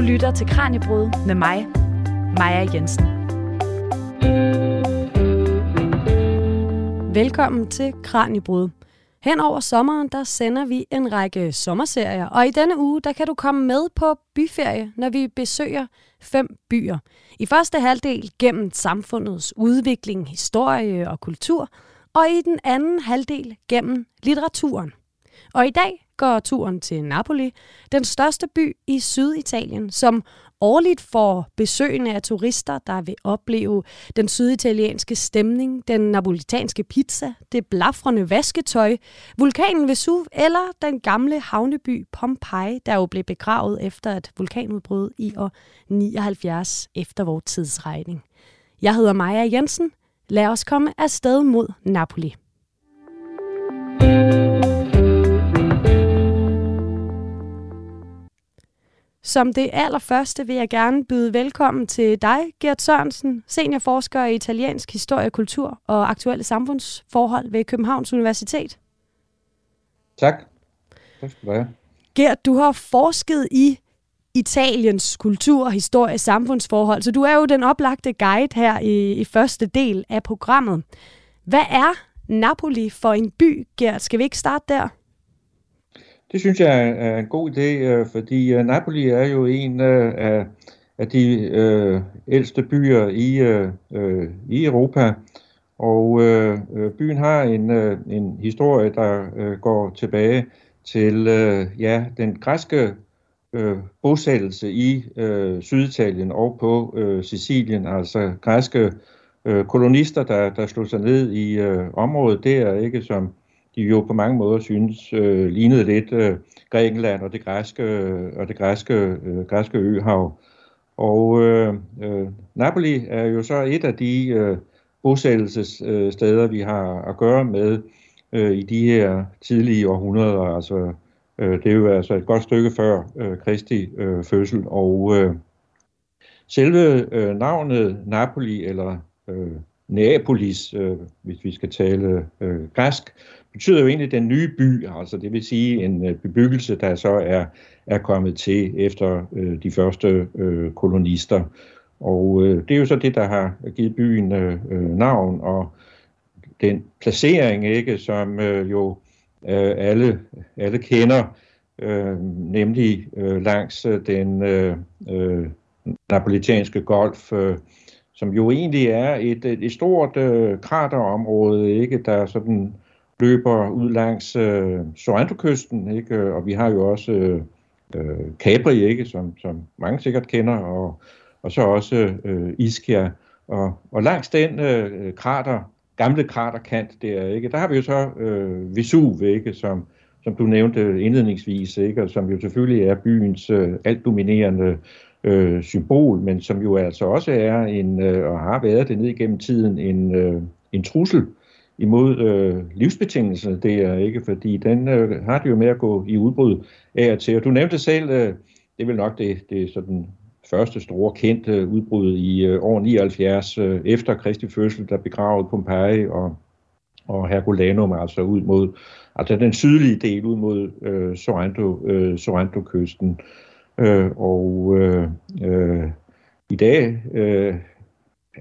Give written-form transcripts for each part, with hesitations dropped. Du lytter til Kraniebrud med mig, Maja Jensen. Velkommen til Kraniebrud. Hen over sommeren, der sender vi en række sommerserier, og i denne uge, der kan du komme med på byferie, når vi besøger 5 byer. I første halvdel gennem samfundets udvikling, historie og kultur, og i den anden halvdel gennem litteraturen. Og i dag går turen til Napoli, den største by i Syditalien, som årligt får besøgende af turister, der vil opleve den syditalienske stemning, den napolitanske pizza, det blafrende vasketøj, vulkanen Vesuv eller den gamle havneby Pompeji, der jo blev begravet efter et vulkanudbrud i år 79 efter vores tidsregning. Jeg hedder Maja Jensen. Lad os komme afsted mod Napoli. Som det allerførste vil jeg gerne byde velkommen til dig, Gert Sørensen, seniorforsker i italiensk historie, kultur og aktuelle samfundsforhold ved Københavns Universitet. Tak. Tak skal du have. Gert, du har forsket i Italiens kultur, historie, samfundsforhold, så du er jo den oplagte guide her i første del af programmet. Hvad er Napoli for en by, Gert? Skal vi ikke starte der? Det synes jeg er en god idé, fordi Napoli er jo en af de ældste byer i Europa, og byen har en historie, der går tilbage til den græske bosættelse i Syditalien og på Sicilien, altså græske kolonister, der slog sig ned i området der, ikke, som de jo på mange måder synes lignede lidt Grækenland og det græske øhav. Og Napoli er jo så et af de bosættelsessteder, vi har at gøre med i de her tidlige århundreder, altså det er jo altså et godt stykke før Kristi fødsel, og selve navnet Napoli, eller Neapolis, hvis vi skal tale græsk, betyder jo egentlig den nye by, altså det vil sige en bebyggelse, der så er kommet til efter de første kolonister. Og det er jo så det, der har givet byen navn, og den placering, ikke, som jo alle kender, nemlig langs den napolitanske golf, som jo egentlig er et stort kraterområde, ikke, der sådan løber ud langs Sorrentokysten, ikke, og vi har jo også Capri, ikke, som mange sikkert kender, og så også Ischia, og langs den gamle kraterkant der, ikke, der har vi jo så Vesuv, ikke, som du nævnte indledningsvis, ikke, og som jo selvfølgelig er byens altdominerende symbol, men som jo altså også er og har været det ned igennem tiden, en trussel imod livsbetingelserne der, ikke, fordi den har det jo med at gå i udbrud af og til. Og du nævnte selv, det er vel nok det sådan første store kendte udbrud i år 79 efter Kristi fødsel, der begravede Pompeji og Herculaneum, altså ud mod, altså den sydlige del ud mod Sorrentokysten. I dag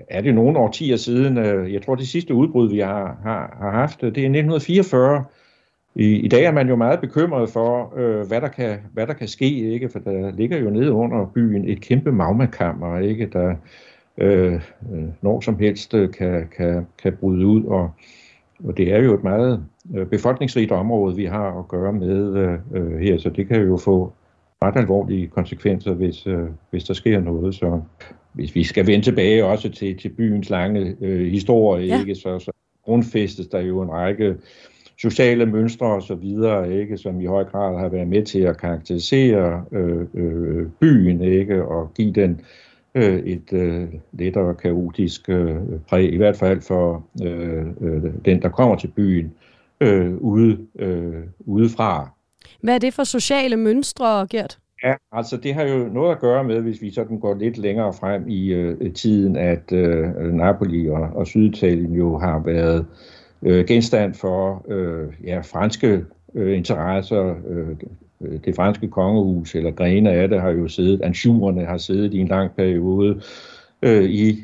er det nogle årtier siden, jeg tror det sidste udbrud, vi har haft, det er 1944. I dag er man jo meget bekymret for, hvad der kan ske, ikke, for der ligger jo nede under byen et kæmpe magmakammer, ikke, der når som helst kan bryde ud, og det er jo et meget befolkningsrigt område, vi har at gøre med her, så det kan jo få ret alvorlige konsekvenser, hvis der sker noget. Så hvis vi skal vende tilbage også til byens lange historie, ja, ikke, så grundfæstes der jo en række sociale mønstre og så videre, ikke, som i høj grad har været med til at karakterisere byen, ikke, og give den et lettere kaotisk præg, i hvert fald for den, der kommer til byen udefra. Hvad er det for sociale mønstre, Gert? Ja, altså det har jo noget at gøre med, hvis vi sådan går lidt længere frem i tiden, at Napoli og Syditalien jo har været genstand for franske interesser, det franske kongehus, eller grene af det, har jo siddet, ansjurerne har siddet i en lang periode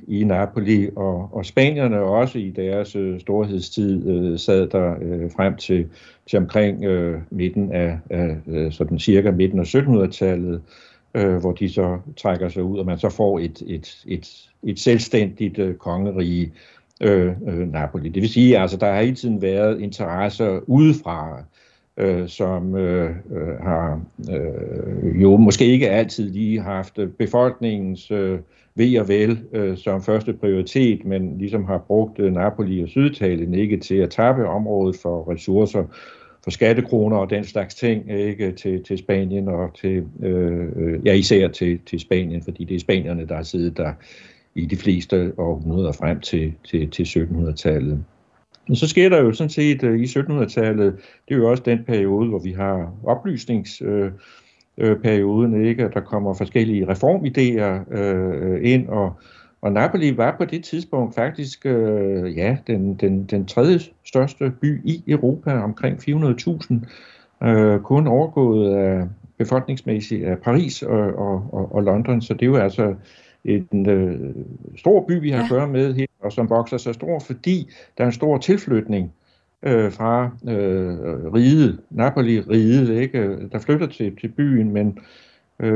i Napoli, og spanierne også i deres storhedstid sad der frem til omkring midten af sådan cirka midten af 1700-tallet, hvor de så trækker sig ud, og man så får et selvstændigt kongerige Napoli. Det vil sige, altså der har hele tiden været interesser udefra, som har jo måske ikke altid lige haft befolkningens ved og vel som første prioritet, men ligesom har brugt Napoli og Syditalien ikke til at tappe området for ressourcer, for skattekroner og den slags ting, ikke til Spanien og til især til Spanien, fordi det er spanierne, der har siddet der i de fleste århundreder frem til 1700-tallet. Men så sker der jo sådan set i 1700-tallet, det er jo også den periode, hvor vi har oplysningsperioden, ikke, og der kommer forskellige reformidéer ind, og Napoli var på det tidspunkt faktisk den tredje største by i Europa, omkring 400.000, kun overgået af befolkningsmæssigt af Paris og London, så det er jo altså en stor by, vi har at gøre med her, og som vokser så stor, fordi der er en stor tilflytning fra riget, Napoli-riget, ikke? Der flytter til byen, men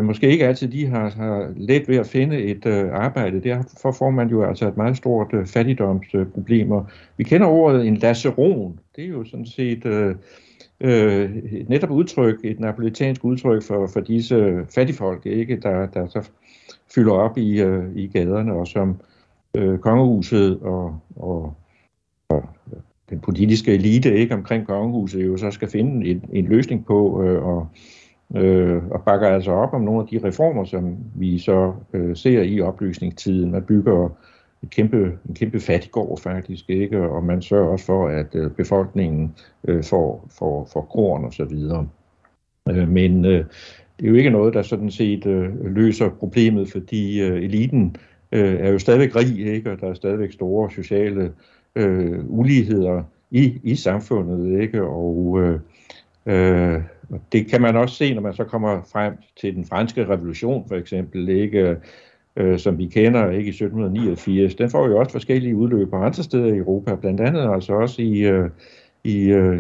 måske ikke altid de har let ved at finde et arbejde. Derfor får man jo altså et meget stort fattigdomsproblemer. Vi kender ordet en laceron. Det er jo sådan set netop udtryk, et napolitansk udtryk for disse fattigfolk, ikke? Der så fylder op i gaderne, og som kongehuset og den politiske elite, ikke, omkring kongehuset jo så skal finde en løsning på, og bakker altså op om nogle af de reformer, som vi så ser i oplysningstiden. Man bygger en kæmpe fattiggård faktisk, ikke, og man sørger også for, at befolkningen får korn og så videre. Men det er jo ikke noget, der sådan set løser problemet, fordi eliten er jo stadigvæk rig, ikke? Og der er stadigvæk store sociale uligheder i samfundet, ikke? Og det kan man også se, når man så kommer frem til den franske revolution, for eksempel, ikke? Som vi kender, ikke, i 1789. Den får jo også forskellige udløbere andre steder i Europa, blandt andet altså også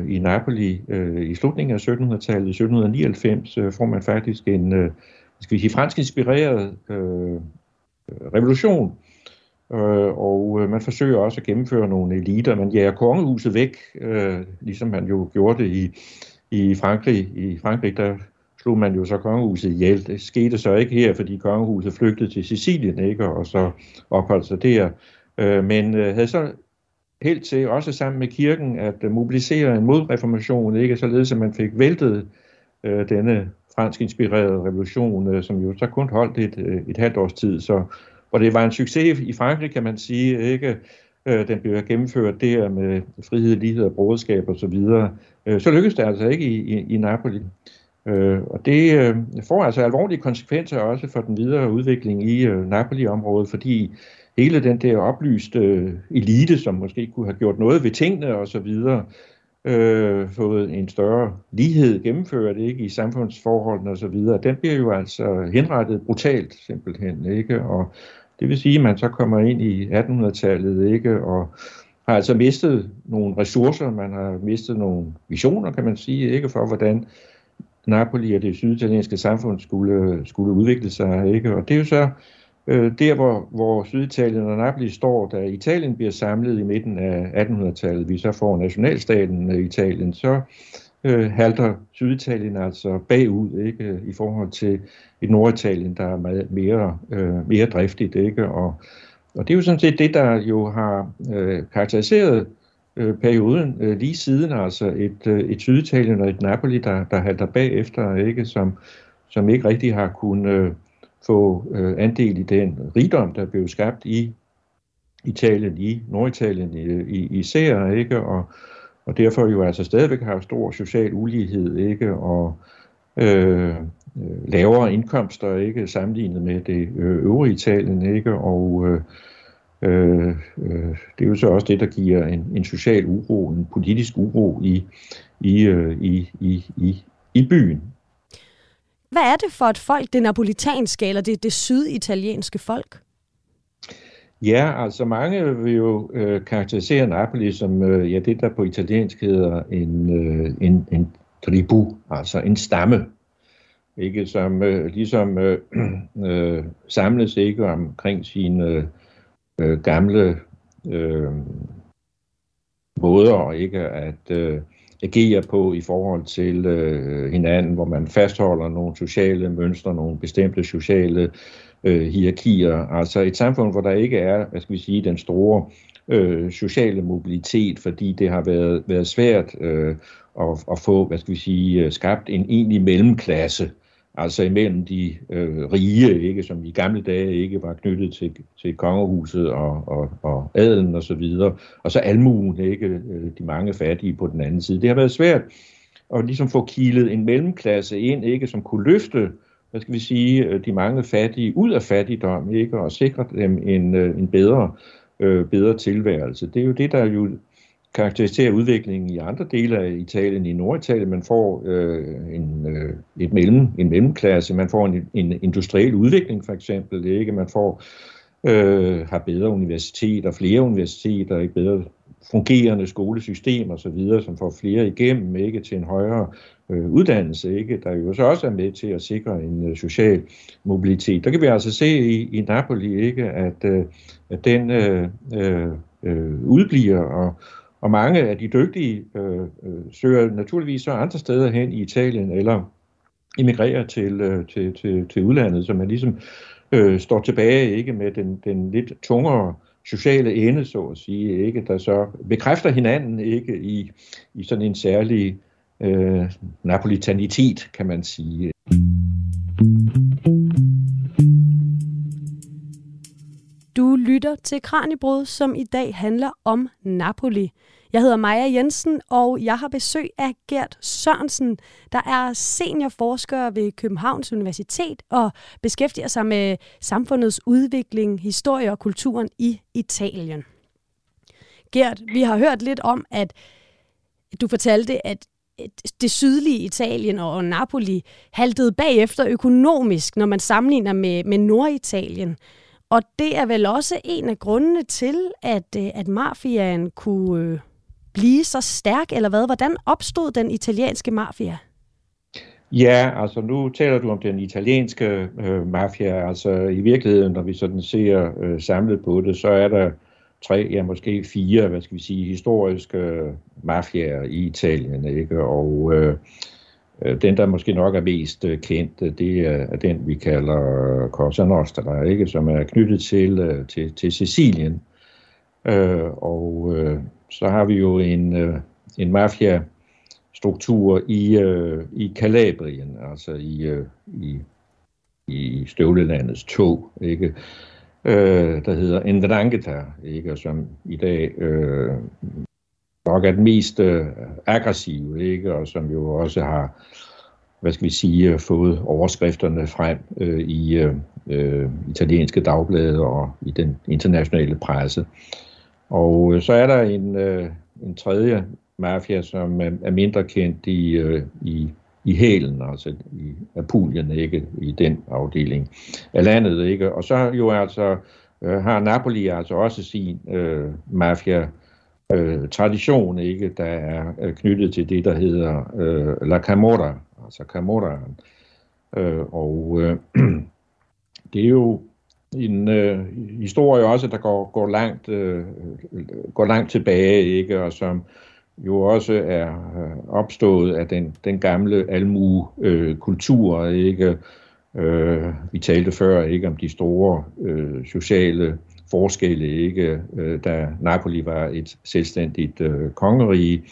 i Napoli i slutningen af 1700-tallet, i 1799, får man faktisk en fransk inspireret revolution, og man forsøger også at gennemføre nogle eliter. Man jager kongehuset væk, ligesom man jo gjorde det i Frankrig. I Frankrig der slog man jo så kongehuset ihjel. Det skete så ikke her, fordi kongehuset flygtede til Sicilien, ikke, og så opholdt sig der. Men havde så helt til, også sammen med kirken, at mobilisere en modreformation, ikke, således at man fik væltet denne fransk inspirerede revolution, som jo så kun holdt et halvt års tid. Så, og det var en succes i Frankrig, kan man sige, ikke? Den blev gennemført der med frihed, lighed og broderskab og så videre. Så lykkedes det altså ikke i Napoli. Og det får altså alvorlige konsekvenser også for den videre udvikling i Napoli-området, fordi hele den der oplyste elite, som måske kunne have gjort noget ved tingene og så videre, fået en større lighed gennemført, ikke, i samfundsforholdene og så videre, den bliver jo altså henrettet brutalt simpelthen, ikke, og det vil sige, at man så kommer ind i 1800-tallet, ikke, og har altså mistet nogle ressourcer, man har mistet nogle visioner, kan man sige, ikke, for hvordan Napoli og det syditalienske samfund skulle udvikle sig, ikke, og det er jo så der, hvor Syditalien og Napoli står, da Italien bliver samlet i midten af 1800-tallet, vi så får nationalstaten Italien, så halter Syditalien altså bagud, ikke, i forhold til et Norditalien, der er meget mere driftigt, ikke, og det er jo sådan set det, der jo har karakteriseret perioden lige siden, altså et Syditalien og et Napoli, der halter bagefter, ikke, som ikke rigtig har kunnet få andel i den rigdom, der blev skabt i Italien, i Norditalien især, ikke, og derfor jo altså stadigvæk har stor social ulighed, ikke, og lavere indkomster, ikke, sammenlignet med det øvrige Italien, ikke, og det er jo så også det, der giver en social uro, en politisk uro i byen. Hvad er det for et folk, det napolitanske eller det syditalienske folk? Ja, altså mange vil jo karakterisere Napoli som det, der på italiensk hedder en tribu, altså en stamme. Ikke, som ligesom samles ikke omkring sine gamle måder ikke at agere på i forhold til hinanden, hvor man fastholder nogle sociale mønstre, nogle bestemte sociale hierarkier. Altså et samfund, hvor der ikke er, hvad skal vi sige, den store sociale mobilitet, fordi det har været svært at få, hvad skal vi sige, skabt en egentlig mellemklasse. Altså imellem de rige, ikke, som i gamle dage ikke var knyttet til kongehuset og adelen og så videre, og så almuen, ikke, de mange fattige på den anden side. Det har været svært at ligesom få kilet en mellemklasse ind, ikke, som kunne løfte, hvad skal vi sige, de mange fattige ud af fattigdom, ikke, og sikre dem en bedre tilværelse. Det er jo det, der jo karakteriserer udviklingen i andre dele af Italien, i Norditalien. Man får en mellemklasse, man får en industriel udvikling for eksempel, ikke? Man får, har bedre universiteter, flere universiteter, ikke? Bedre fungerende skolesystem og så videre, som får flere igennem, ikke, til en højere uddannelse, ikke, der jo så også er med til at sikre en social mobilitet. Der kan vi altså se i Napoli, ikke, at den udbliver, og mange af de dygtige søger naturligvis så andre steder hen i Italien eller emigrerer til udlandet, så man ligesom står tilbage, ikke, med den lidt tungere sociale ende, så at sige, ikke, der så bekræfter hinanden, ikke, i sådan en særlig napolitanitet, kan man sige. Du lytter til Kraniebrud, som i dag handler om Napoli. Jeg hedder Maja Jensen, og jeg har besøg af Gert Sørensen, der er seniorforsker ved Københavns Universitet og beskæftiger sig med samfundets udvikling, historie og kulturen i Italien. Gert, vi har hørt lidt om, at du fortalte, at det sydlige Italien og Napoli haltede bagefter økonomisk, når man sammenligner med Norditalien. Og det er vel også en af grundene til, at mafiaen kunne blive så stærk, eller hvad? Hvordan opstod den italienske mafia? Ja, altså nu taler du om den italienske mafia. Altså i virkeligheden, når vi sådan ser samlet på det, så er der 3, ja måske 4, hvad skal vi sige, historiske mafiaer i Italien, ikke? Og den, der måske nok er mest kendt, det er den, vi kalder Cosa Nostra, ikke, som er knyttet til Sicilien. Og så har vi jo en mafia-struktur i Calabrien, altså i støvlelandets tog, ikke, der hedder 'Ndrangheta, ikke, som i dag nok er den mest aggressive, ikke, og som jo også har, hvad skal vi sige, fået overskrifterne frem i italienske dagblade og i den internationale presse. Og så er der en tredje mafia, som er mindre kendt i hælen, altså i Apulien, ikke, i den afdeling af landet, ikke. Og så jo altså har Napoli altså også sin mafia tradition, ikke, der er knyttet til det, der hedder La Camorra, altså Camorraen. Det er jo en historie også, der går langt tilbage, ikke, og som jo også er opstået af den gamle almuekultur, ikke. Vi talte før, ikke, om de store sociale forskelle, ikke, da Napoli var et selvstændigt kongerige,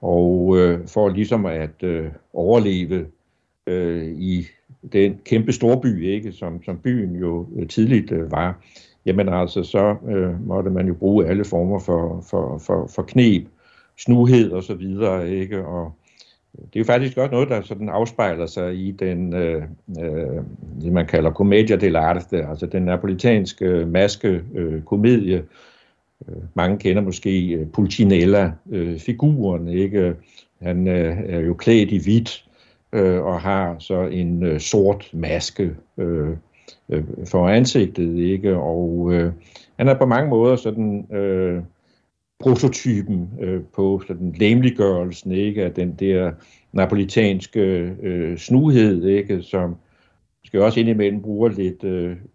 og for ligesom at overleve i den kæmpe storby, ikke, som byen jo tidligt var, jamen altså så måtte man jo bruge alle former for kneb, snughed og så videre, ikke, og det er jo faktisk også noget, der sådan afspejler sig i den, det man kalder komedia dell'arte, altså den napolitanske maskekomedie. Mange kender måske Pulcinella-figuren, ikke? Han er jo klædt i hvidt, og har så en sort maske for ansigtet, ikke? Og han er på mange måder sådan prototypen på sådan lemliggørelsen, ikke, af den der napolitanske snuhed, ikke, som skal også indimellem bruge lidt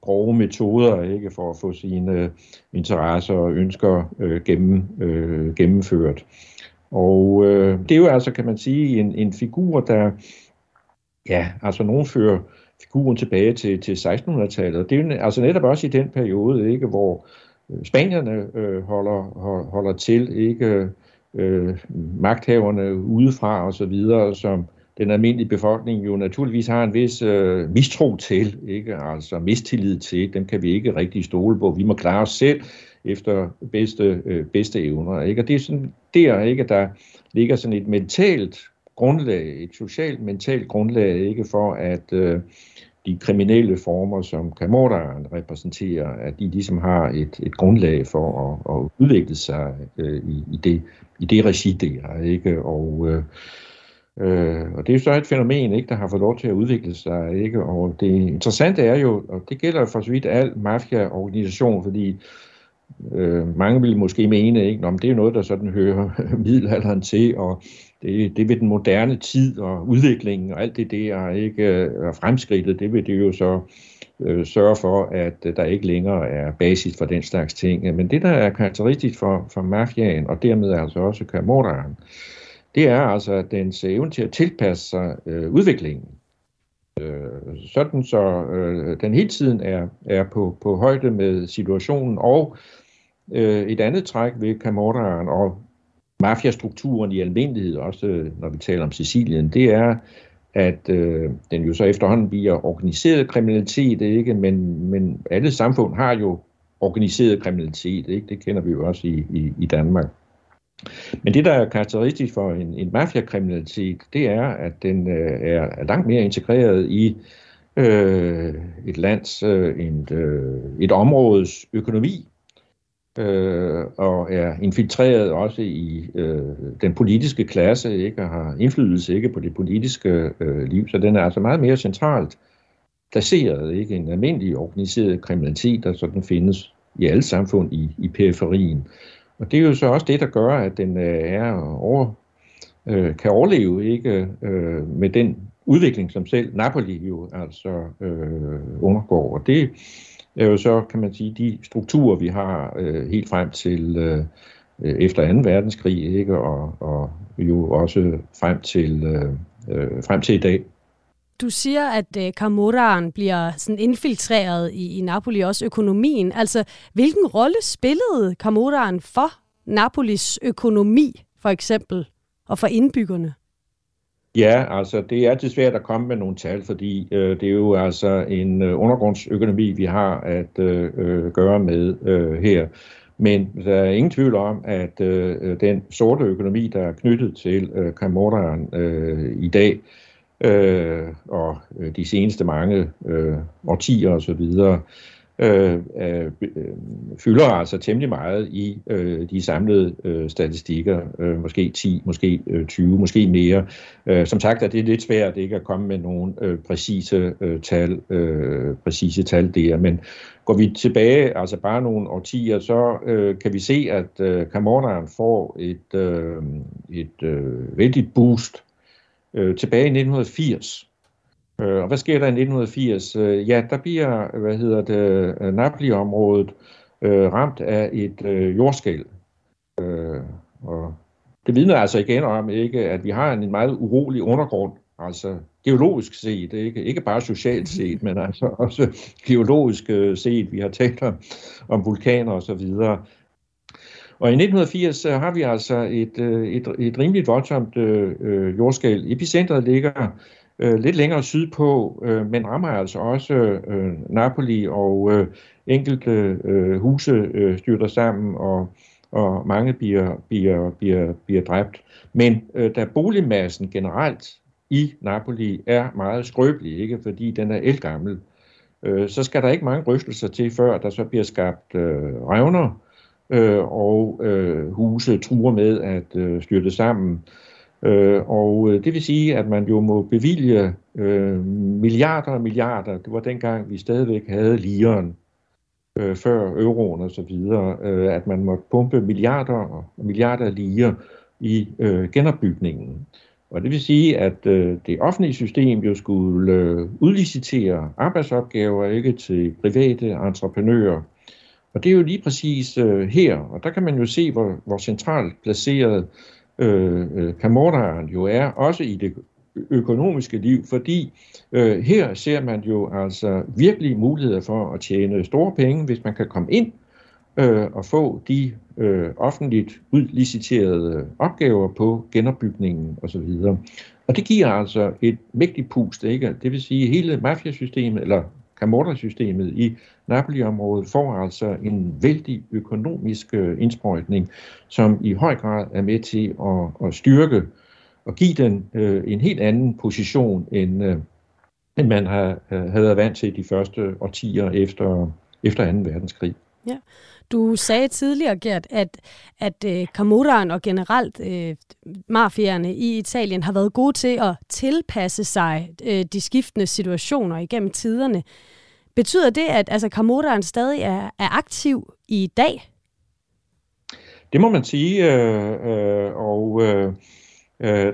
grove metoder, ikke, for at få sine interesser og ønsker gennemført. Og det er jo altså, kan man sige, en figur, der, ja, altså nogen fører figuren tilbage til 1600-tallet. Det er jo altså netop også i den periode, ikke, hvor spanierne holder til, ikke, magthaverne udefra og så videre, som den almindelige befolkning jo naturligvis har en vis mistro til, ikke, altså mistillid til. Dem kan vi ikke rigtig stole på. Vi må klare os selv efter bedste evner, ikke? Og det er sådan der, ikke, der ligger sådan et mentalt grundlag, et socialt mentalt grundlag, ikke, for at de kriminelle former, som Camorraen repræsenterer, at de ligesom har et grundlag for at udvikle sig i det regi der, ikke? Og det er jo så et fænomen, ikke, der har fået lov til at udvikle sig, ikke? Og det interessante er jo, og det gælder for så vidt al mafiaorganisation, fordi mange vil måske mene, ikke, om det er noget, der sådan hører middelalderen til, og det ved den moderne tid og udviklingen og alt det der, ikke, og fremskridtet, det vil det jo så sørge for, at der ikke længere er basis for den slags ting. Men det, der er karakteristisk for mafiaen, og dermed altså også Camorraen, det er altså dens evne til at tilpasse sig udviklingen. Sådan så den hele tiden er på højde med situationen, og et andet træk ved Camorraen og mafiastrukturen i almindelighed, også når vi taler om Sicilien, det er, at den jo så efterhånden bliver organiseret kriminalitet, ikke? Men alle samfund har jo organiseret kriminalitet, ikke? Det kender vi jo også i Danmark. Men det, der er karakteristisk for en mafiakriminalitet, det er, at den er langt mere integreret i et lands, et områdes økonomi, og er infiltreret også i den politiske klasse, ikke, og har indflydelse, ikke, på det politiske liv, så den er altså meget mere centralt placeret, ikke, en almindelig organiseret kriminalitet, der sådan findes i alle samfund i periferien. Og det er jo så også det, der gør, at den kan overleve, ikke, med den udvikling, som selv Napoli jo altså undergår. Og det er jo så, kan man sige, de strukturer, vi har helt frem til efter 2. verdenskrig, ikke, og jo også frem til i dag. Du siger, at Camorraen bliver sådan infiltreret i Napoli, også økonomien. Altså, hvilken rolle spillede Camorraen for Napolis økonomi, for eksempel, og for indbyggerne? Ja, altså, det er altid svært at komme med nogle tal, fordi det er jo altså en undergrundsøkonomi, vi har at gøre med her. Men der er ingen tvivl om, at den sorte økonomi, der er knyttet til Camorraen i dag, og de seneste mange årtier og så videre, fylder altså temmelig meget i de samlede statistikker, måske 10, måske 20, måske mere. Som sagt er det lidt svært, ikke, at komme med nogle præcise tal der, men går vi tilbage, altså bare nogle årtier, så kan vi se, at Camorraen får et vældigt boost tilbage i 1980. Og hvad sker der i 1980? Ja, der bliver, Napoli-området ramt af et jordskælv. Og det vidner altså igen om, ikke, at vi har en meget urolig undergrund, altså geologisk set, ikke bare socialt set, men altså også geologisk set. Vi har talt om vulkaner og så videre. Og i 1980 har vi altså et rimeligt voldsomt jordskælv. Epicentret ligger lidt længere sydpå, men rammer altså også Napoli, og enkelte huse styrter sammen, og mange bliver dræbt. Men da boligmassen generelt i Napoli er meget skrøbelig, ikke, fordi den er ældgammel, så skal der ikke mange rystelser til, før der så bliver skabt revner, og huse truer med at styrte sammen. Og det vil sige, at man jo må bevilge milliarder og milliarder. Det var dengang, vi stadigvæk havde liren før euroen og så videre, at man måtte pumpe milliarder og milliarder af lire i genopbygningen. Og det vil sige, at det offentlige system jo skulle udlicitere arbejdsopgaver, ikke, til private entreprenører. Og det er jo lige præcis her, og der kan man jo se, hvor centralt placeret Camorraen jo er, også i det økonomiske liv, fordi her ser man jo altså virkelige muligheder for at tjene store penge, hvis man kan komme ind og få de offentligt udliciterede opgaver på genopbygningen osv. Og det giver altså et mægtigt pust, ikke? Det vil sige, at hele mafiasystemet, eller Camorra-systemet i Napoli-området får altså en vældig økonomisk indsprøjtning, som i høj grad er med til at styrke og give den en helt anden position, end man havde været vant til de første årtier efter 2. verdenskrig. Ja. Du sagde tidligere, Gert, at Camorraen og generelt mafierne i Italien har været gode til at tilpasse sig de skiftende situationer igennem tiderne. Betyder det, at altså, Camorraen stadig er aktiv i dag? Det må man sige,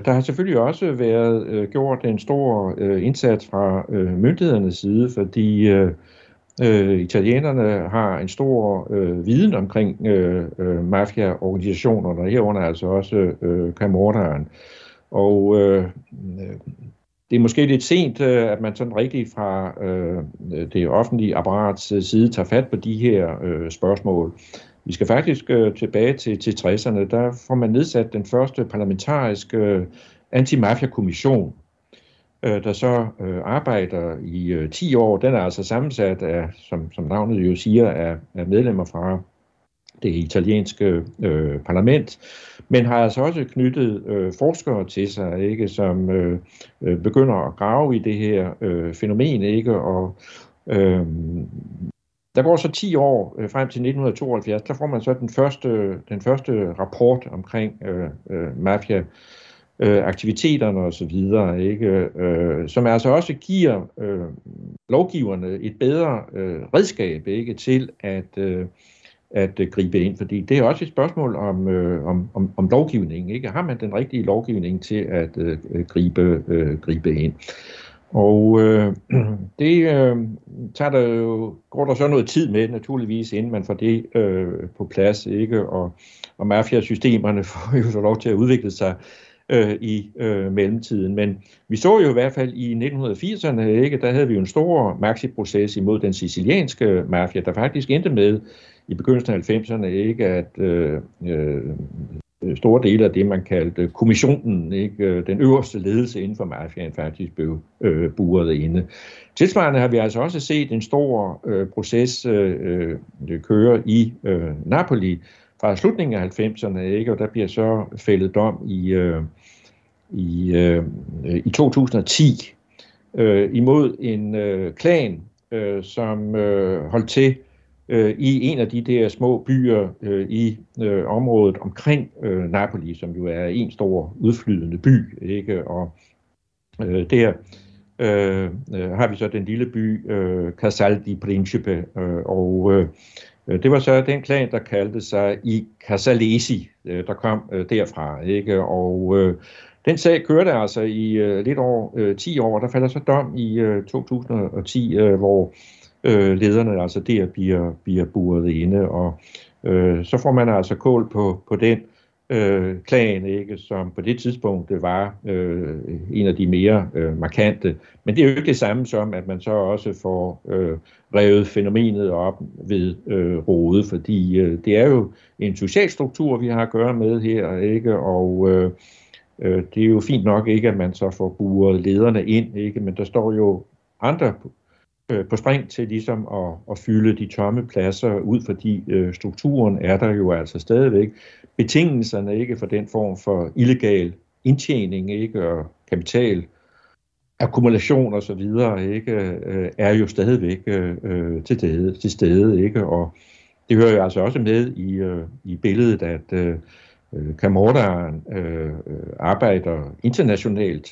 der har selvfølgelig også været gjort en stor indsats fra myndighedernes side, fordi italienerne har en stor viden omkring mafia-organisationerne, og herunder altså også Camorraen. Og det er måske lidt sent, at man sådan rigtig fra det offentlige apparats side tager fat på de her spørgsmål. Vi skal faktisk tilbage til 60'erne. Der får man nedsat den første parlamentariske antimafia-kommission, der så arbejder i 10 år. Den er altså sammensat af, som navnet jo siger, af medlemmer fra det italienske parlament, men har altså også knyttet forskere til sig, ikke, som begynder at grave i det her fænomen, ikke, og der går så 10 år frem til 1972, der får man så den første rapport omkring mafia aktiviteterne og så videre, ikke? Som altså også giver lovgiverne et bedre redskab, ikke, til at gribe ind, fordi det er også et spørgsmål om lovgivningen, ikke? Har man den rigtige lovgivning til at gribe ind? Og går der så noget tid med, naturligvis, inden man får det på plads, ikke? Og mafiasystemerne får jo så lov til at udvikle sig i mellemtiden. Men vi så jo i hvert fald i 1980'erne, ikke, der havde vi jo en stor maxi-proces imod den sicilianske mafia, der faktisk endte med i begyndelsen af 90'erne, ikke, at store dele af det, man kaldte kommissionen, ikke, den øverste ledelse inden for mafiaen, faktisk blev buret inde. Tilsvarende har vi altså også set en stor proces køre i Napoli, fra slutningen af 90'erne, ikke, og der bliver så fældet dom i 2010 imod en klan, som holdt til i en af de der små byer i området omkring Napoli, som jo er en stor udflydende by, ikke, og der har vi så den lille by Casal di Principe, og det var så den klan, der kaldte sig i Casalesi, der kom derfra, ikke? Og den sag kørte altså i lidt over 10 år, der falder så dom i 2010, hvor lederne altså der bliver buret inde, og så får man altså kål på den klan, ikke, som på det tidspunkt det var en af de mere markante. Men det er jo ikke det samme som, at man så også får revet fænomenet op ved rodet, fordi det er jo en social struktur, vi har at gøre med her, ikke, og det er jo fint nok, ikke, at man så får buret lederne ind, ikke, men der står jo andre på spring til ligesom at fylde de tomme pladser ud, fordi strukturen er der jo altså stadigvæk. Betingelserne, ikke, for den form for illegal indtjening, ikke, og kapital, akkumulation og så videre, ikke, er jo stadigvæk til stede, ikke, og det hører jo altså også med i billedet, at Camorraen arbejder internationalt,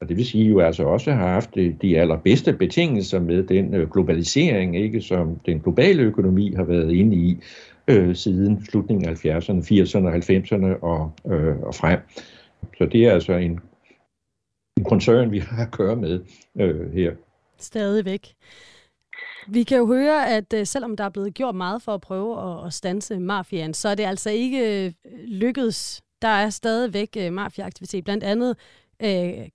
og det vil sige jo altså også har haft de allerbedste betingelser med den globalisering, ikke, som den globale økonomi har været inde i siden slutningen af 70'erne, 80'erne, 90'erne og frem. Så det er altså en koncern, vi har at gøre med her. Stadigvæk. Vi kan jo høre, at selvom der er blevet gjort meget for at prøve at standse mafiaen, så er det altså ikke lykkedes. Der er stadigvæk mafiaaktivitet, blandt andet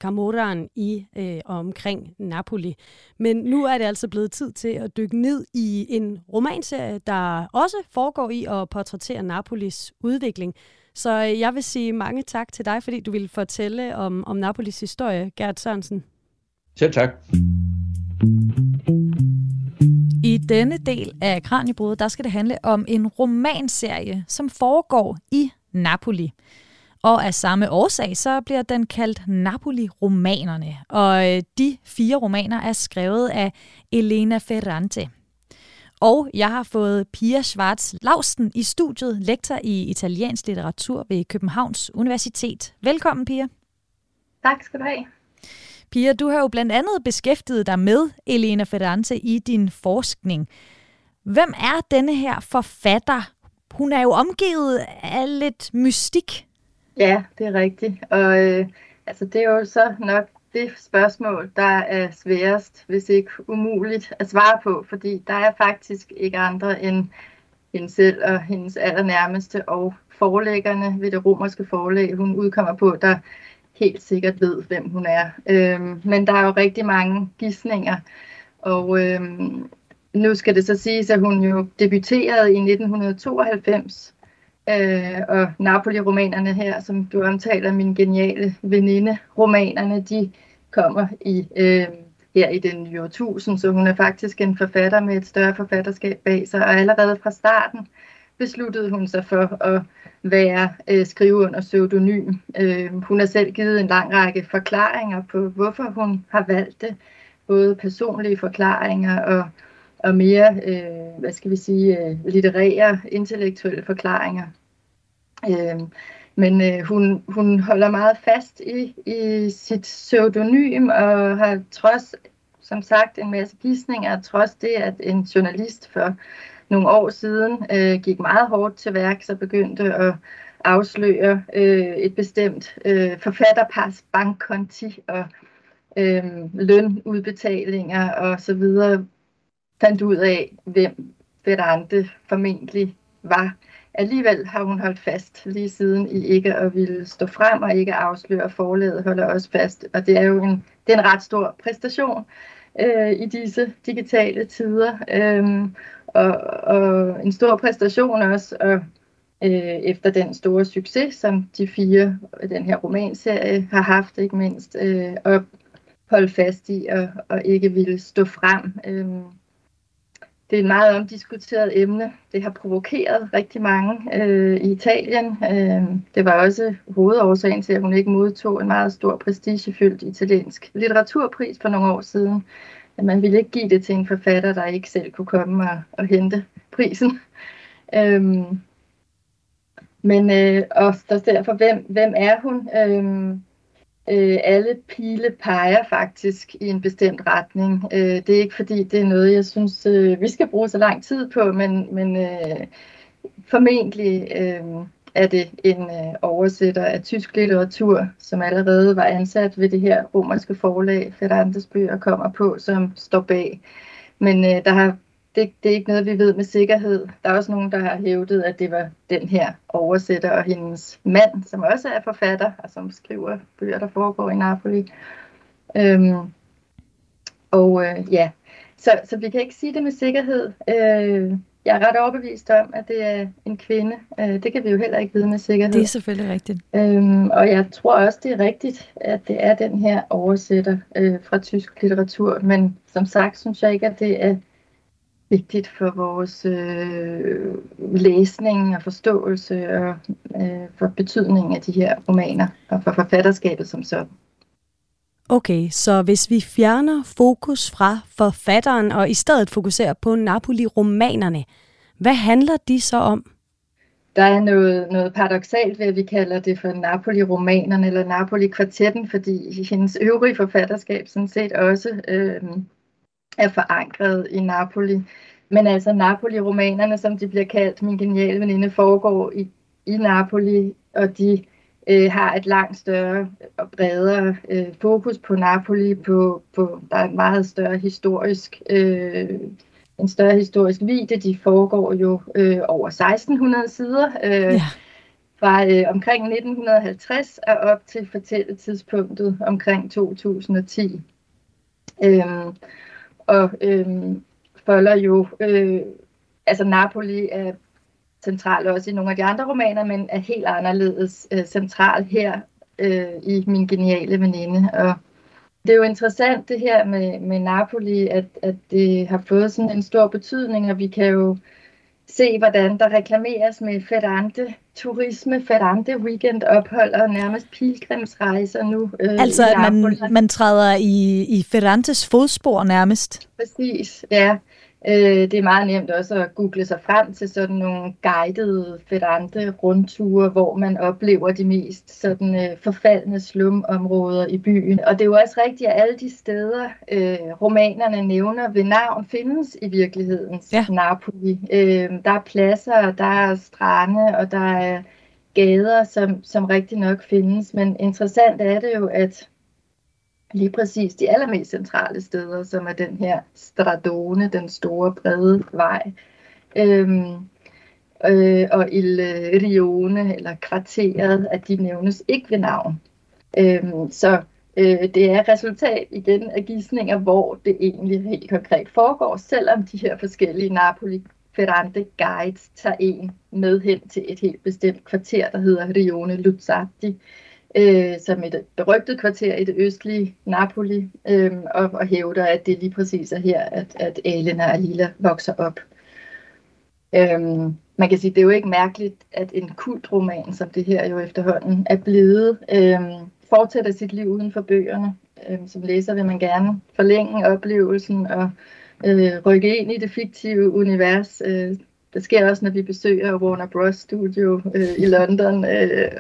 Camorraen i omkring Napoli. Men nu er det altså blevet tid til at dykke ned i en romanserie, der også foregår i at portrættere Napolis udvikling. Så jeg vil sige mange tak til dig, fordi du ville fortælle om Napolis historie, Gert Sørensen. Selv tak. I denne del af Kraniebrud, der skal det handle om en romanserie, som foregår i Napoli. Og af samme årsag, så bliver den kaldt Napoli-romanerne. Og de 4 romaner er skrevet af Elena Ferrante. Og jeg har fået Pia Schwarz Lausten i studiet, lektor i italiensk litteratur ved Københavns Universitet. Velkommen, Pia. Tak skal du have. Pia, du har jo blandt andet beskæftiget dig med Elena Ferrante i din forskning. Hvem er denne her forfatter? Hun er jo omgivet af lidt mystik. Ja, det er rigtigt. Og altså, det er jo så nok det spørgsmål, der er sværest, hvis ikke umuligt at svare på, fordi der er faktisk ikke andre end hende selv og hendes allernærmeste og forlæggerne ved det romerske forlag, hun udkommer på, der helt sikkert ved, hvem hun er. Men der er jo rigtig mange gidsninger, og nu skal det så siges, at hun jo debuterede i 1992, og Napoli-romanerne her, som du omtaler, Min geniale veninde, romanerne, de kommer her i den nye årtusind, så hun er faktisk en forfatter med et større forfatterskab bag sig, og allerede fra starten besluttede hun sig for at være skrive under pseudonym. Hun har selv givet en lang række forklaringer på, hvorfor hun har valgt det, både personlige forklaringer og mere, litterære, intellektuelle forklaringer. Men hun holder meget fast i sit pseudonym og har trods, som sagt, en masse gidsninger, trods det, at en journalist for nogle år siden gik meget hårdt til værk, så begyndte at afsløre et bestemt forfatterpars bankkonti og lønudbetalinger og så videre, fandt ud af, hvem Ferrante formentlig var. Alligevel har hun holdt fast lige siden i ikke at ville stå frem og ikke afsløre, forlaget holder også fast. Og det er jo en ret stor præstation i disse digitale tider. Og en stor præstation også, og efter den store succes, som de 4 den her romanserie har haft, ikke mindst, at holde fast i og ikke ville stå frem. Det er et meget omdiskuteret emne. Det har provokeret rigtig mange i Italien. Det var også hovedårsagen til, at hun ikke modtog en meget stor prestigefyldt italiensk litteraturpris for nogle år siden. At man ville ikke give det til en forfatter, der ikke selv kunne komme og hente prisen. Men også derfor, hvem er hun? Alle pile peger faktisk i en bestemt retning. Det er ikke fordi, det er noget, jeg synes, vi skal bruge så lang tid på, men formentlig er det en oversætter af tysk litteratur, som allerede var ansat ved det her romerske forlag, Ferrantes bøger kommer på, som står bag. Men det er ikke noget, vi ved med sikkerhed. Der er også nogen, der har hævdet, at det var den her oversætter og hendes mand, som også er forfatter, og som skriver bøger, der foregår i Napoli. Så vi kan ikke sige det med sikkerhed. Jeg er ret overbevist om, at det er en kvinde. Det kan vi jo heller ikke vide med sikkerhed. Det er selvfølgelig rigtigt. Og jeg tror også, det er rigtigt, at det er den her oversætter fra tysk litteratur. Men som sagt, synes jeg ikke, at det er vigtigt for vores læsning og forståelse og for betydningen af de her romaner og for forfatterskabet som sådan. Okay, så hvis vi fjerner fokus fra forfatteren og i stedet fokuserer på Napoli-romanerne, hvad handler de så om? Der er noget paradoksalt ved, at vi kalder det for Napoli-romanerne eller Napoli-kvartetten, fordi hendes øvrige forfatterskab sådan set også er forankret i Napoli. Men altså Napoli-romanerne, som de bliver kaldt, Min geniale veninde, foregår i Napoli, og de har et langt større og bredere fokus på Napoli. Der er en meget større historisk en større historisk vide. De foregår jo over 1600 sider, fra omkring 1950 og op til fortælletidspunktet omkring 2010. Folder jo, altså Napoli er central også i nogle af de andre romaner, men er helt anderledes central her i Min geniale veninde. Og det er jo interessant det her med Napoli, at det har fået sådan en stor betydning, og vi kan jo se, hvordan der reklameres med Ferrante-turisme, Ferrante-weekend-ophold og nærmest pilgrimsrejser nu. Altså at man træder i Ferrantes fodspor nærmest? Præcis, ja. Det er meget nemt også at google sig frem til sådan nogle guidede Ferrante-rundture, hvor man oplever de mest sådan forfaldne slumområder i byen. Og det er jo også rigtigt, at alle de steder, romanerne nævner ved navn, findes i virkelighedens Napoli. Der er pladser, der er strande, og der er gader, som rigtig nok findes. Men interessant er det jo, at lige præcis de allermest centrale steder, som er den her Stradone, den store brede vej, og Il Rione, eller kvarteret, at de nævnes ikke ved navn. Det er resultat igen af gisninger, hvor det egentlig helt konkret foregår, selvom de her forskellige Napoli-Ferrante guides tager en med hen til et helt bestemt kvarter, der hedder Rione Luzzatti, som et berygtet kvarter i det østlige Napoli, og hævder, at det lige præcis er her, at Elena og Lila vokser op. Man kan sige, at det er jo ikke mærkeligt, at en kultroman, som det her jo efterhånden er blevet, fortsætter sit liv uden for bøgerne. Som læser vil man gerne forlænge oplevelsen og rykke ind i det fiktive univers. Det sker også, når vi besøger Warner Bros. Studio i London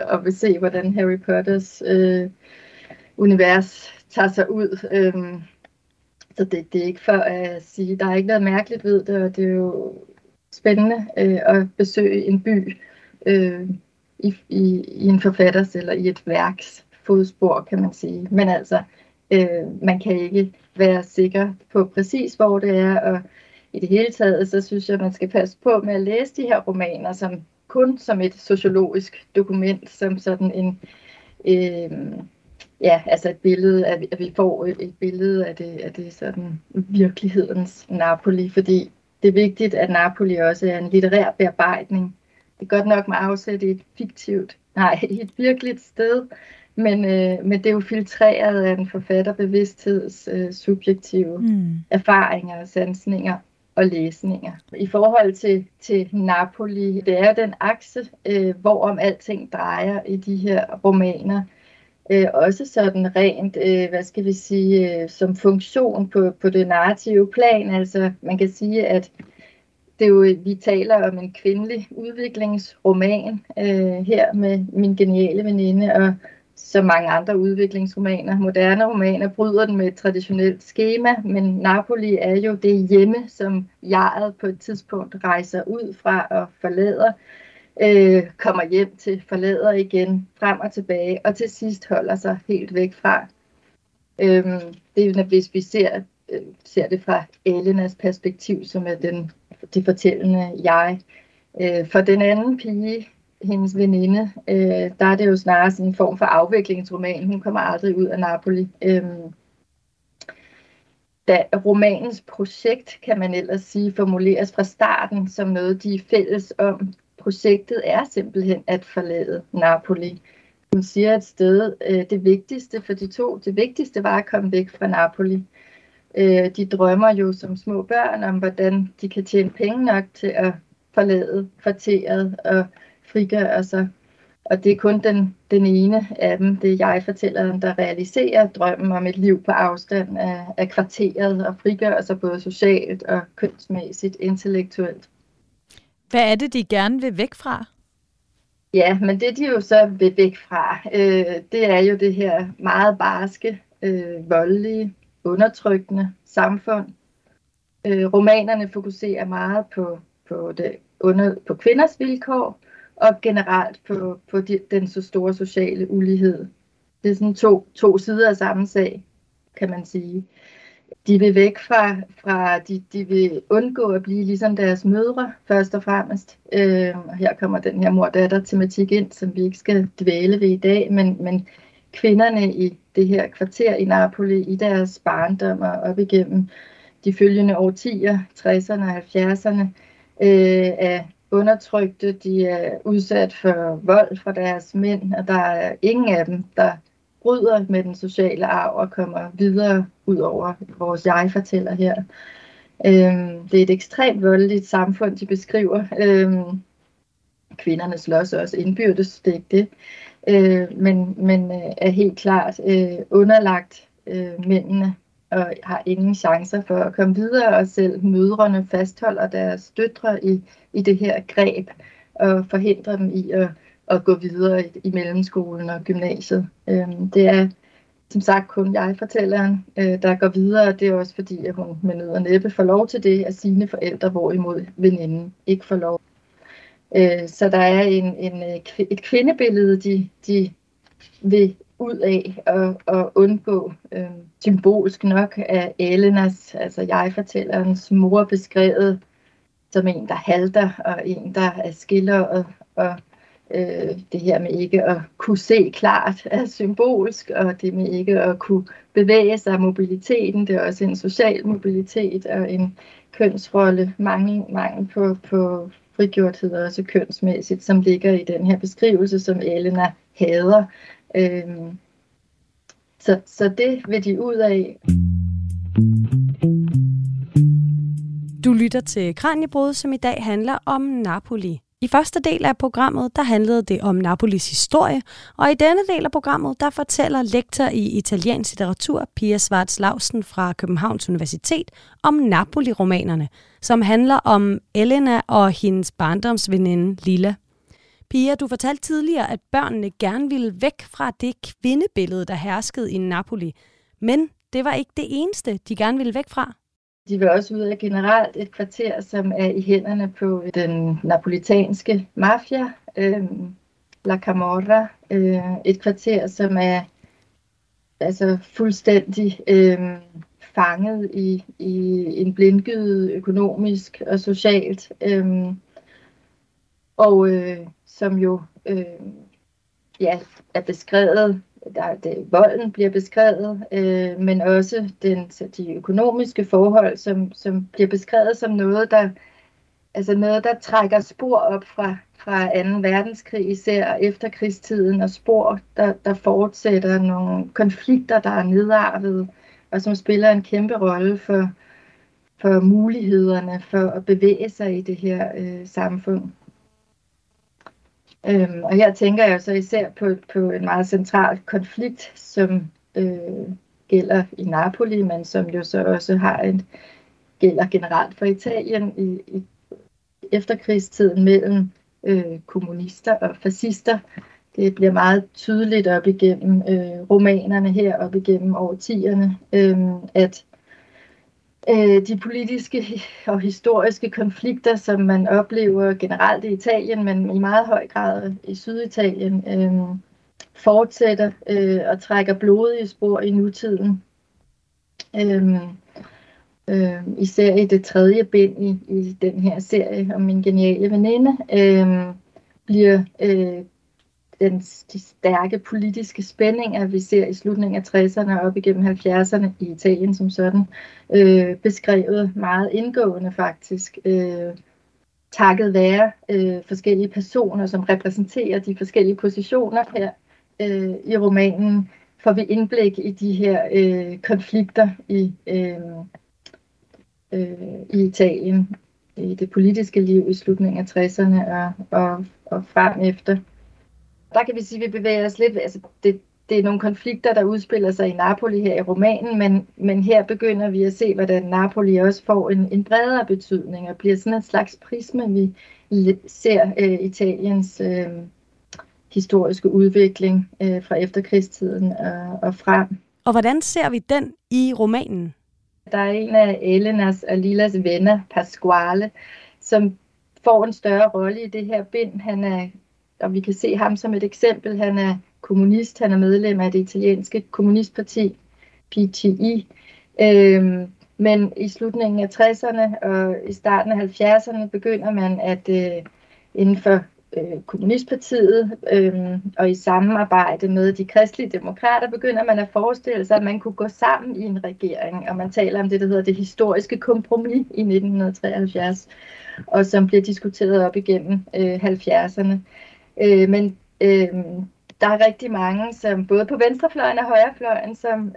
og vil se, hvordan Harry Potters univers tager sig ud. Så det er ikke for at sige, der er ikke noget mærkeligt ved det, og det er jo spændende at besøge en by i en forfatters eller i et værks fodspor, kan man sige. Men altså, man kan ikke være sikker på præcis, hvor det er, og i det hele taget, så synes jeg, at man skal passe på med at læse de her romaner kun som et sociologisk dokument, som sådan en, altså et billede, at vi får et billede af det sådan virkelighedens Napoli, fordi det er vigtigt, at Napoli også er en litterær bearbejdning. Det er godt nok med afsæt i et virkeligt sted, men det er jo filtreret af en forfatterbevidstheds subjektive erfaringer, sansninger og læsninger. I forhold til Napoli, det er den akse, hvorom alting drejer i de her romaner. Også sådan rent, som funktion på det narrative plan. Altså man kan sige, at det er jo, vi taler om en kvindelig udviklingsroman her med Min geniale veninde, og som mange andre udviklingsromaner, moderne romaner, bryder den med et traditionelt skema, men Napoli er jo det hjemme, som jeget på et tidspunkt rejser ud fra og forlader, kommer hjem til, forlader igen, frem og tilbage, og til sidst holder sig helt væk fra. Det er, hvis vi ser det fra Elenas perspektiv, som er det fortællende jeg. For den anden pige, hendes veninde, der er det jo snarere sådan en form for afviklingsroman. Hun kommer aldrig ud af Napoli. Da romanens projekt, kan man ellers sige, formuleres fra starten som noget, de er fælles om. Projektet er simpelthen at forlade Napoli. Hun siger et sted, det vigtigste for de to, det vigtigste var at komme væk fra Napoli. De drømmer jo som små børn om, hvordan de kan tjene penge nok til at forlade kvarteret og frigøre sig. Og det er kun den ene af dem, det er jeg-fortælleren, der realiserer drømmen om et liv på afstand af kvarteret og frigør sig både socialt og kønsmæssigt, intellektuelt. Hvad er det, de gerne vil væk fra? Ja, men det de jo så vil væk fra, det er jo det her meget barske, voldelige, undertrykkende samfund. Romanerne fokuserer meget på kvinders vilkår og generelt på den så store sociale ulighed. Det er sådan to sider af samme sag, kan man sige. De vil væk fra de vil undgå at blive ligesom deres mødre, først og fremmest. Her kommer den her mor-datter-tematik ind, som vi ikke skal dvæle ved i dag, men kvinderne i det her kvarter i Napoli, i deres barndom og op igennem de følgende årtier, 60'erne og 70'erne, er undertrykte, de er udsat for vold fra deres mænd, og der er ingen af dem, der bryder med den sociale arv og kommer videre ud over vores jeg-fortæller her. Det er et ekstremt voldeligt samfund, de beskriver. Kvinderne slås også indbyrdes, det er ikke det. Men er helt klart underlagt mændene og har ingen chancer for at komme videre, og selv mødrene fastholder deres døtre i det her greb og forhindrer dem i at gå videre i mellemskolen og gymnasiet. Det er som sagt kun jeg-fortælleren, der går videre, og det er også fordi, at hun med nød og næppe får lov til det af sine forældre, hvorimod veninden ikke får lov. Så der er et kvindebillede, de vil ud af og undgå, symbolsk nok af Elenas, altså jeg-fortællerens mor, beskrevet som en, der halter og en, der er skilleret, og det her med ikke at kunne se klart er symbolsk, og det med ikke at kunne bevæge sig, mobiliteten, det er også en social mobilitet og en kønsrolle, mangel på frigjorthed og også kønsmæssigt, som ligger i den her beskrivelse, som Elena hader. Så det vil de ud af. Du lytter til Kraniebrud, som i dag handler om Napoli. I første del af programmet, der handlede det om Napolis historie, og i denne del af programmet, der fortæller lektor i italiensk litteratur Pia Schwarz Lausten fra Københavns Universitet om Napoli-romanerne, som handler om Elena og hendes barndomsveninde Lila. Pia, du fortalte tidligere, at børnene gerne ville væk fra det kvindebillede, der herskede i Napoli, men det var ikke det eneste, de gerne ville væk fra. De vil også ud af generelt et kvarter, som er i hænderne på den napolitanske mafia, La Camorra. Et kvarter, som er altså fuldstændig fanget i en blindgyde økonomisk og socialt. Som jo er beskrevet. Volden bliver beskrevet, men også de økonomiske forhold, som bliver beskrevet som noget, der trækker spor op fra 2. verdenskrig, især efterkrigstiden, og spor, der fortsætter, nogle konflikter, der er nedarvet, og som spiller en kæmpe rolle for mulighederne for at bevæge sig i det her samfund. Og her tænker jeg så især på en meget central konflikt, som gælder i Napoli, men som jo så også gælder generelt for Italien i efterkrigstiden mellem kommunister og fascister. Det bliver meget tydeligt op igennem romanerne her, op igennem årtierne, at de politiske og historiske konflikter, som man oplever generelt i Italien, men i meget høj grad i Syditalien, fortsætter og trækker blodige spor i nutiden. Især i det 3. bind i den her serie om Min geniale veninde, bliver de stærke politiske spændinger, vi ser i slutningen af 60'erne og op igennem 70'erne i Italien som sådan, beskrevet meget indgående faktisk, takket være forskellige personer, som repræsenterer de forskellige positioner her i romanen, får vi indblik i de her konflikter i Italien, i det politiske liv i slutningen af 60'erne og frem efter. Der kan vi sige, at vi bevæger os lidt. Altså det er nogle konflikter, der udspiller sig i Napoli her i romanen, men her begynder vi at se, hvordan Napoli også får en bredere betydning og bliver sådan en slags prisme, vi ser Italiens historiske udvikling fra efterkrigstiden og frem. Og hvordan ser vi den i romanen? Der er en af Elenas og Lilas venner, Pasquale, som får en større rolle i det her bind. Han er, og vi kan se ham som et eksempel, han er kommunist, han er medlem af det italienske kommunistparti, PTI. Men i slutningen af 60'erne og i starten af 70'erne begynder man at inden for Kommunistpartiet og i samarbejde med de kristelige demokrater begynder man at forestille sig, at man kunne gå sammen i en regering, og man taler om det, der hedder det historiske kompromis i 1973, og som bliver diskuteret op igennem 70'erne. Der er rigtig mange, som både på venstrefløjen og højrefløjen, som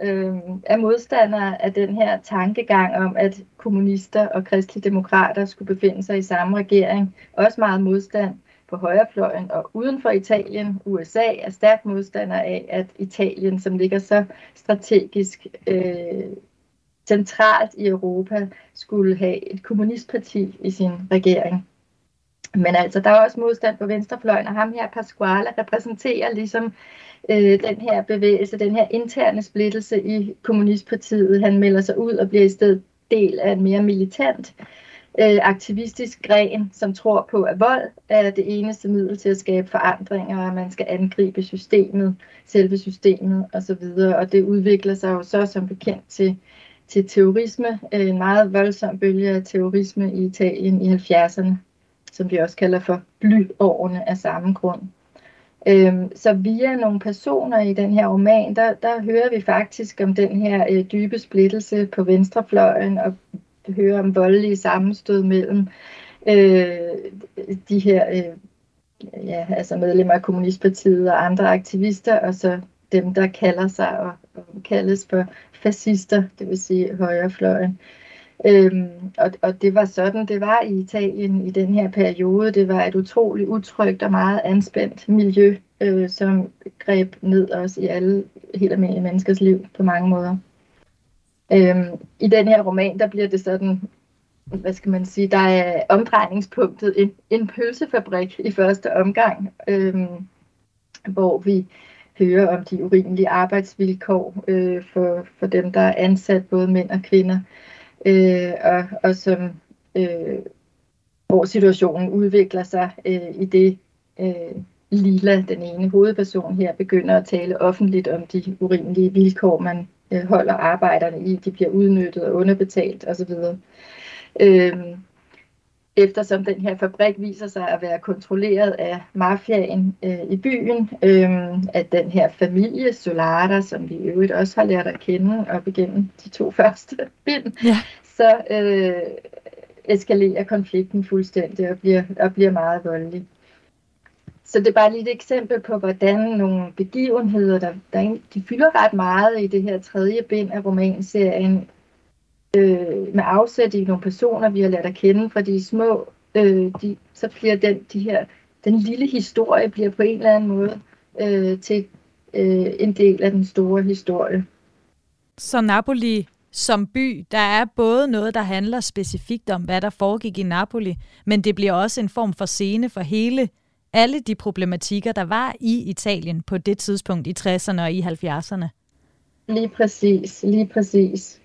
er modstandere af den her tankegang om, at kommunister og kristelige demokrater skulle befinde sig i samme regering. Også meget modstand på højrefløjen, og uden for Italien, USA er stærkt modstander af, at Italien, som ligger så strategisk centralt i Europa, skulle have et kommunistparti i sin regering. Men altså, der er også modstand på venstrefløjen, og ham her, Pasquale, repræsenterer ligesom den her bevægelse, den her interne splittelse i kommunistpartiet. Han melder sig ud og bliver i stedet del af en mere militant aktivistisk gren, som tror på, at vold er det eneste middel til at skabe forandringer, og at man skal angribe systemet, selve systemet osv. Og det udvikler sig jo så som bekendt til terrorisme, en meget voldsom bølge af terrorisme i Italien i 70'erne, som vi også kalder for blyårene af samme grund. Så via nogle personer i den her roman, der hører vi faktisk om den her dybe splittelse på venstrefløjen, og hører om voldelige sammenstød mellem de her medlemmer af Kommunistpartiet og andre aktivister, og så dem, der kalder sig og kaldes for fascister, det vil sige højrefløjen. Og det var sådan, det var i Italien i den her periode. Det var et utroligt utrygt og meget anspændt miljø, som greb ned også i alle helt almindelige menneskers liv på mange måder. I den her roman, der bliver det sådan, hvad skal man sige, der er omdrejningspunktet en pølsefabrik i første omgang, hvor vi hører om de urimelige arbejdsvilkår for dem, der er ansat, både mænd og kvinder, og som, hvor situationen udvikler sig i det Lila, den ene hovedperson her, begynder at tale offentligt om de urimelige vilkår, man holder arbejderne i, de bliver udnyttet og underbetalt osv. Eftersom den her fabrik viser sig at være kontrolleret af mafiaen i byen, at den her familie, Solara, som vi i øvrigt også har lært at kende op igennem de to første bind, ja, så eskalerer konflikten fuldstændig og bliver meget voldelig. Så det er bare lige et eksempel på, hvordan nogle begivenheder, de fylder ret meget i det her tredje bind af romanserien, med afsæt i nogle personer, vi har lært at kende fra de små, så bliver den lille historie bliver på en eller anden måde til en del af den store historie. Så Napoli som by, der er både noget, der handler specifikt om, hvad der foregik i Napoli, men det bliver også en form for scene for alle de problematikker, der var i Italien på det tidspunkt i 60'erne og i 70'erne. Lige præcis.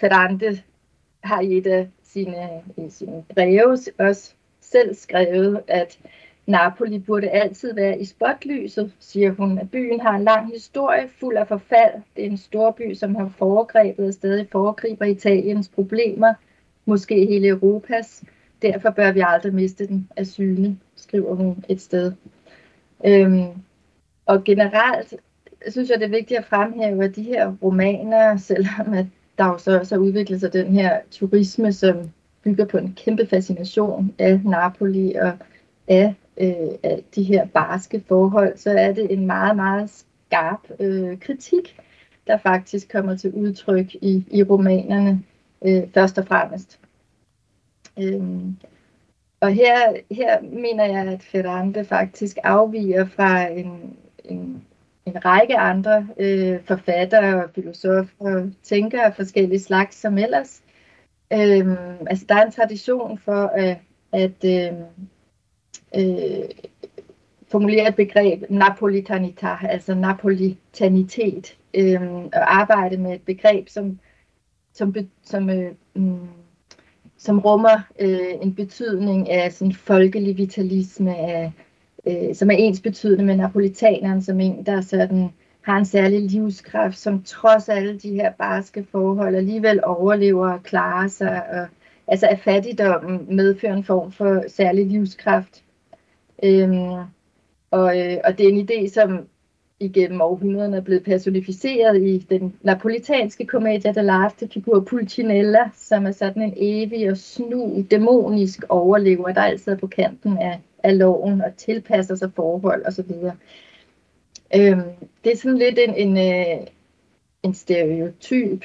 Ferrante har i et af sine breve også selv skrevet, at Napoli burde altid være i spotlyset, siger hun, at byen har en lang historie fuld af forfald. Det er en storby, som har foregrebet og stadig foregriber Italiens problemer, måske hele Europas. Derfor bør vi aldrig miste den af syne, skriver hun et sted. Og generelt synes jeg, det er vigtigt at fremhæve, at de her romaner, selvom at der jo så også udvikler sig den her turisme, som bygger på en kæmpe fascination af Napoli og af de her barske forhold, så er det en meget, meget skarp kritik, der faktisk kommer til udtryk i romanerne først og fremmest. Og her mener jeg, at Ferrante faktisk afviger fra en række andre forfattere og filosofer og tænkere af forskellige slags som ellers. Der er en tradition for at formulere et begreb, napolitanita, altså napolitanitet, og arbejde med et begreb, som rummer en betydning af sådan folkelig vitalisme, af, som er ens betydende med napolitaneren som en, der sådan har en særlig livskraft, som trods alle de her barske forhold alligevel overlever og klarer sig, og, altså at fattigdommen medfører en form for særlig livskraft. Og det er en idé, som igennem århundrederne er blevet personificeret i den napolitanske komedia dell'arte figur Pulcinella, som er sådan en evig og snu, dæmonisk overlever, der altid er på kanten af loven og tilpasser sig forhold osv. Det er sådan lidt en stereotyp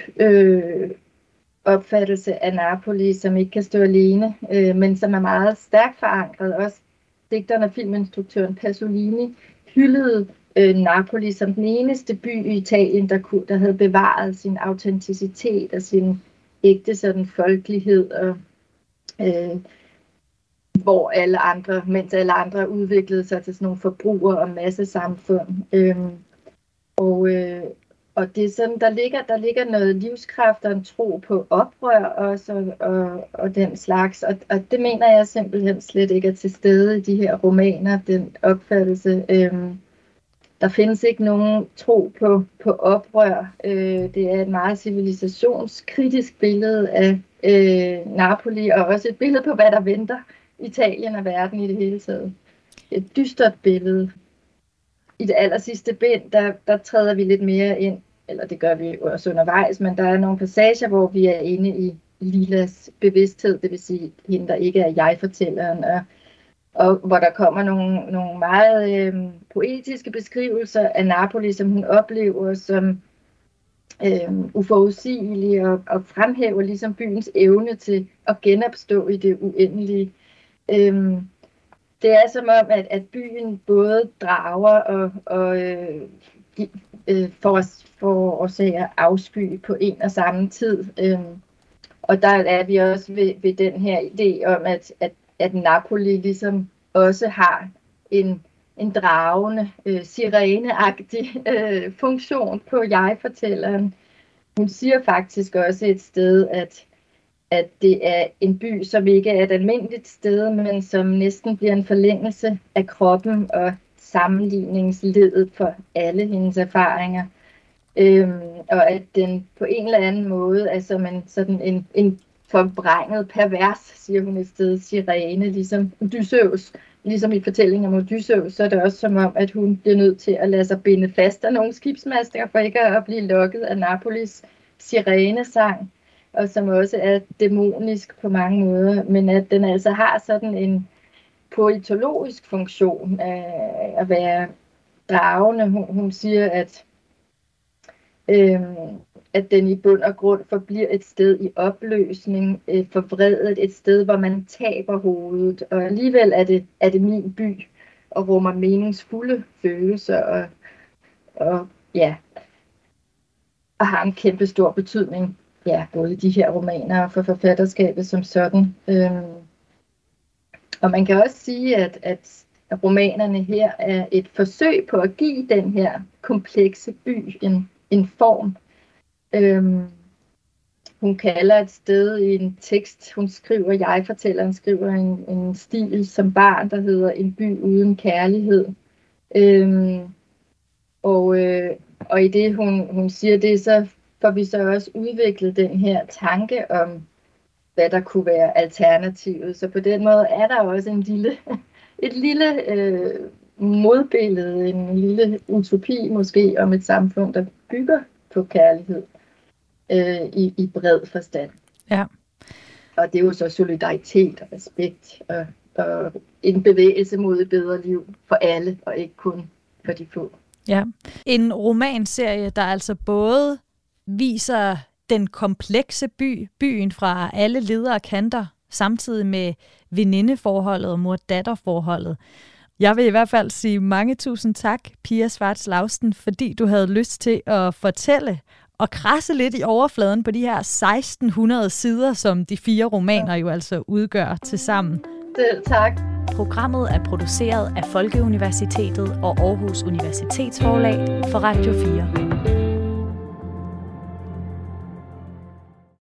opfattelse af Napoli, som ikke kan stå alene, men som er meget stærkt forankret. Også digteren og filminstruktøren Pasolini hyldede Napoli som den eneste by i Italien, der havde bevaret sin autenticitet og sin ægte sådan folkelighed, og hvor alle andre, mens alle andre udviklede sig til sådan nogle forbruger- og massesamfund. Og det er sådan, der ligger noget livskraft og en tro på oprør også, og den slags. Og det mener jeg simpelthen slet ikke er til stede i de her romaner, den opfattelse. Der findes ikke nogen tro på oprør. Det er et meget civilisationskritisk billede af Napoli, og også et billede på, hvad der venter Italien og verden i det hele taget. Et dystert billede. I det allersidste bind, der træder vi lidt mere ind, eller det gør vi også undervejs, men der er nogle passager, hvor vi er inde i Lilas bevidsthed, det vil sige hende, der ikke er jeg-fortælleren, og hvor der kommer nogle meget poetiske beskrivelser af Napoli, som hun oplever som uforudsigelige, og fremhæver ligesom byens evne til at genopstå i det uendelige. Det er som om, at byen både drager og forårsager afsky på en og samme tid. Og der er vi også ved den her idé om, at Napoli ligesom også har en dragende, sireneagtig funktion på jeg-fortælleren. Hun siger faktisk også et sted, at det er en by, som ikke er et almindeligt sted, men som næsten bliver en forlængelse af kroppen og sammenligningsledet for alle hendes erfaringer. Og at den på en eller anden måde er som en forvrænget pervers, siger hun et sted, sirene, ligesom Odysseus. Ligesom i fortællingen om Odysseus, så er det også som om, at hun bliver nødt til at lade sig binde fast af nogle skibsmaster, for ikke at blive lokket af Napolis sirenesang, og som også er dæmonisk på mange måder, men at den altså har sådan en poetologisk funktion af at være dragende. Hun siger, at den i bund og grund forbliver et sted i opløsning, forvredet, et sted, hvor man taber hovedet, og alligevel er det min by, og rummer meningsfulde følelser, og har en kæmpe stor betydning. Ja, både de her romaner og for forfatterskabet som sådan. Og man kan også sige, at romanerne her er et forsøg på at give den her komplekse by en form. Hun kalder et sted i en tekst, jeg-fortælleren skriver en stil som barn, der hedder en by uden kærlighed. Og i det hun siger det, så for vi så også udviklet den her tanke om, hvad der kunne være alternativet. Så på den måde er der også et lille modbillede, en lille utopi måske om et samfund, der bygger på kærlighed i bred forstand. Ja. Og det er jo så solidaritet og respekt og en bevægelse mod et bedre liv for alle og ikke kun for de få. Ja. En romanserie, der altså både viser den komplekse byen fra alle ledere og kanter, samtidig med venindeforholdet og mor-datterforholdet. Jeg vil i hvert fald sige mange tusind tak, Pia Schwarz Lausten, fordi du havde lyst til at fortælle og krasse lidt i overfladen på de her 1600 sider, som de fire romaner jo altså udgør til sammen. Selv tak. Programmet er produceret af Folkeuniversitetet og Aarhus Universitetsforlag for Radio 4.